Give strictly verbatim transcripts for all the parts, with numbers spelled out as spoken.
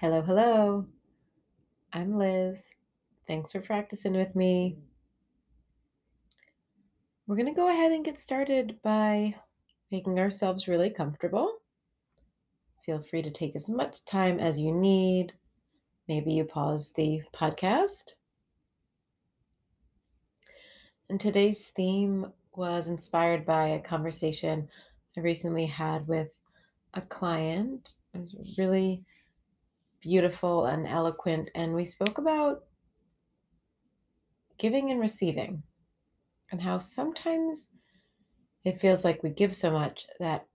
Hello, hello. I'm Liz. Thanks for practicing with me. We're going to go ahead and get started by making ourselves really comfortable. Feel free to take as much time as you need. Maybe you pause the podcast. And today's theme was inspired by a conversation I recently had with a client. It was really beautiful and eloquent, and we spoke about giving and receiving and how sometimes it feels like we give so much that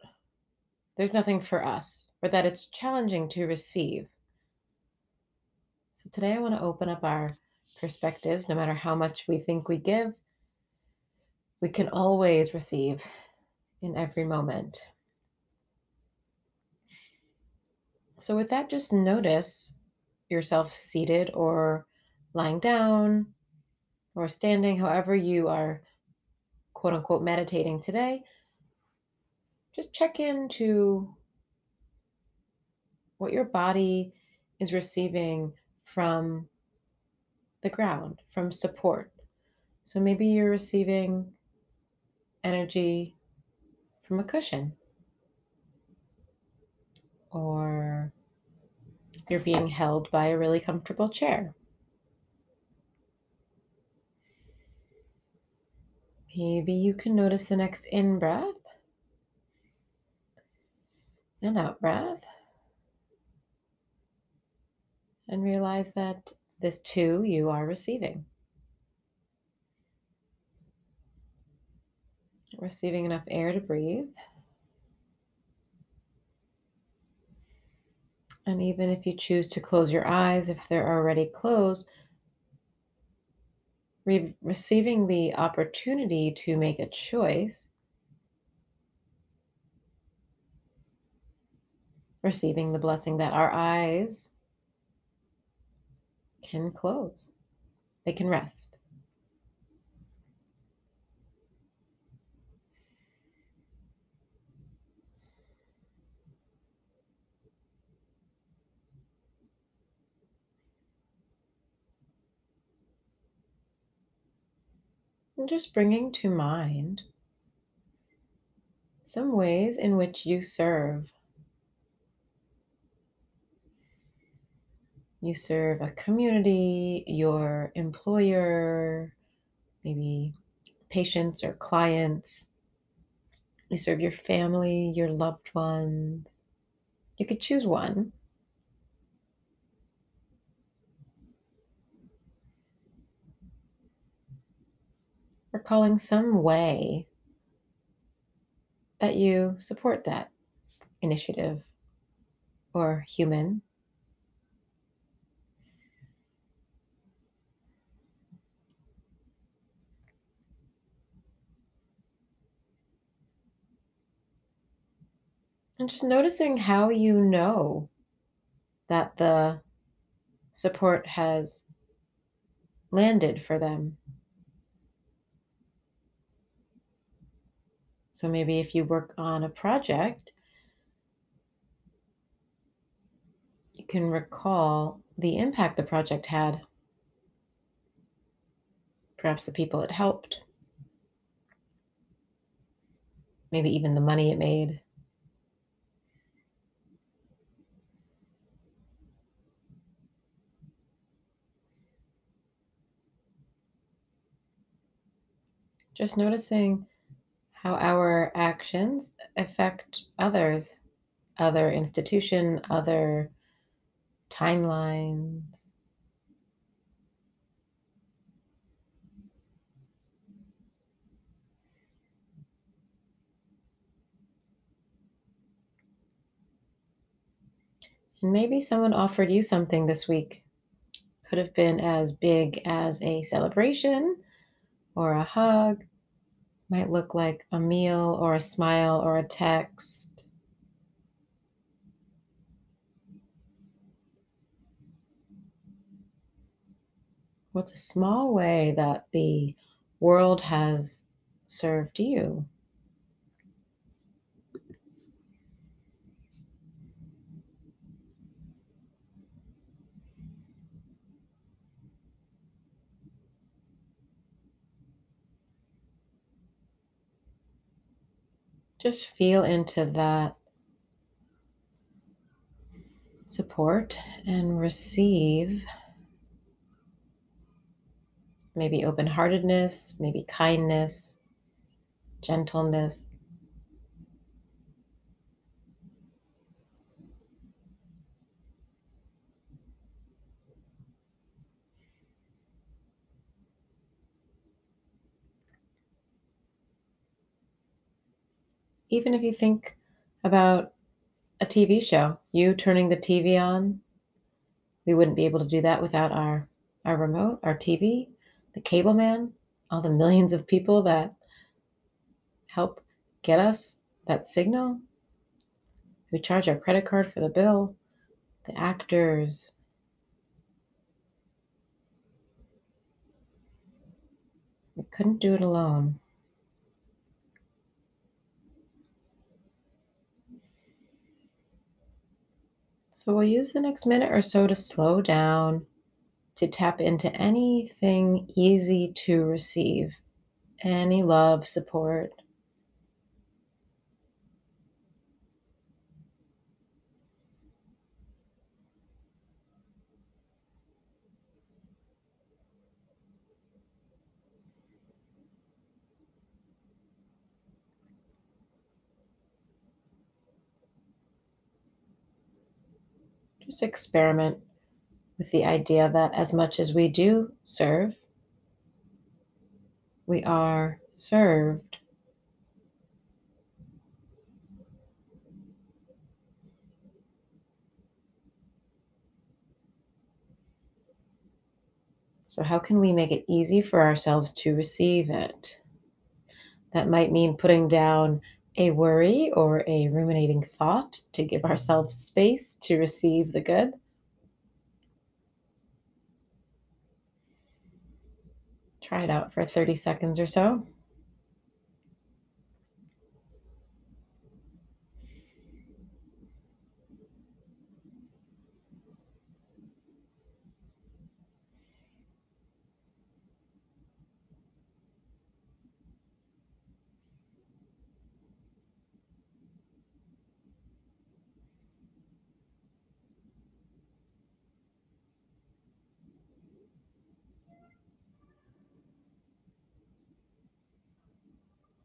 there's nothing for us, or that it's challenging to receive. So today I want to open up our perspectives. No matter how much we think we give, we can always receive in every moment. So with that, just notice yourself seated or lying down or standing, however you are, quote unquote, meditating today. Just check into what your body is receiving from the ground, from support. So maybe you're receiving energy from a cushion, or you're being held by a really comfortable chair. Maybe you can notice the next in-breath and out-breath, and realize that this too you are receiving. Receiving enough air to breathe. And even if you choose to close your eyes, if they're already closed, re- receiving the opportunity to make a choice, receiving the blessing that our eyes can close, they can rest. And just bringing to mind some ways in which you serve. You serve a community, your employer, maybe patients or clients. You serve your family, your loved ones. You could choose one. Recalling some way that you support that initiative or human. And just noticing how you know that the support has landed for them. So maybe if you work on a project, you can recall the impact the project had, perhaps the people it helped, maybe even the money it made. Just noticing how our actions affect others, other institution, other timelines. And maybe someone offered you something this week. Could have been as big as a celebration or a hug. Might look like a meal or a smile or a text. What's a small way that the world has served you? Just feel into that support and receive maybe open-heartedness, maybe kindness, gentleness. Even if you think about a T V show, you turning the T V on, we wouldn't be able to do that without our, our remote, our T V, the cable man, all the millions of people that help get us that signal, who charge our credit card for the bill, the actors. We couldn't do it alone. So we'll use the next minute or so to slow down, to tap into anything easy to receive, any love, support. Just experiment with the idea that as much as we do serve, we are served. So how can we make it easy for ourselves to receive it? That might mean putting down a worry or a ruminating thought to give ourselves space to receive the good. Try it out for thirty seconds or so.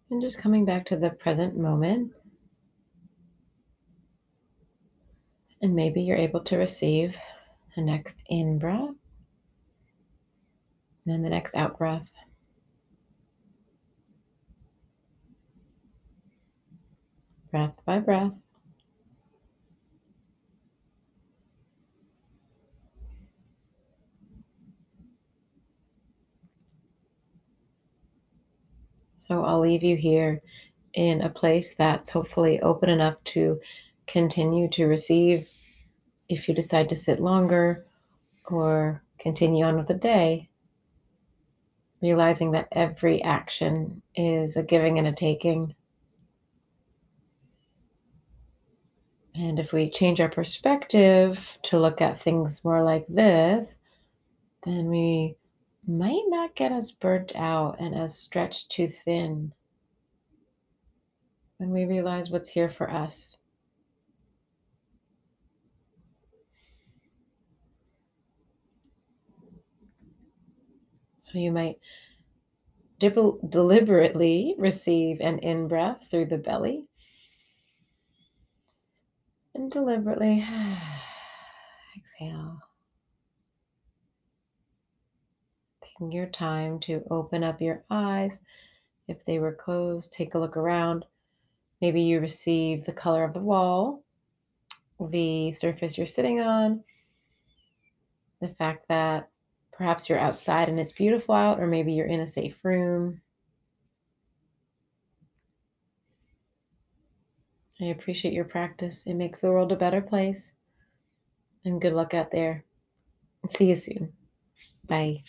And just coming back to the present moment. And maybe you're able to receive the next in-breath and then the next out-breath. Breath by breath. So I'll leave you here in a place that's hopefully open enough to continue to receive if you decide to sit longer or continue on with the day, realizing that every action is a giving and a taking. And if we change our perspective to look at things more like this, then we might not get as burnt out and as stretched too thin when we realize what's here for us. So you might dibble- deliberately receive an in-breath through the belly and deliberately exhale. Your time to open up your eyes. If they were closed, take a look around. Maybe you receive the color of the wall, the surface you're sitting on, the fact that perhaps you're outside and it's beautiful out, or maybe you're in a safe room. I appreciate your practice. It makes the world a better place. And good luck out there. See you soon. Bye.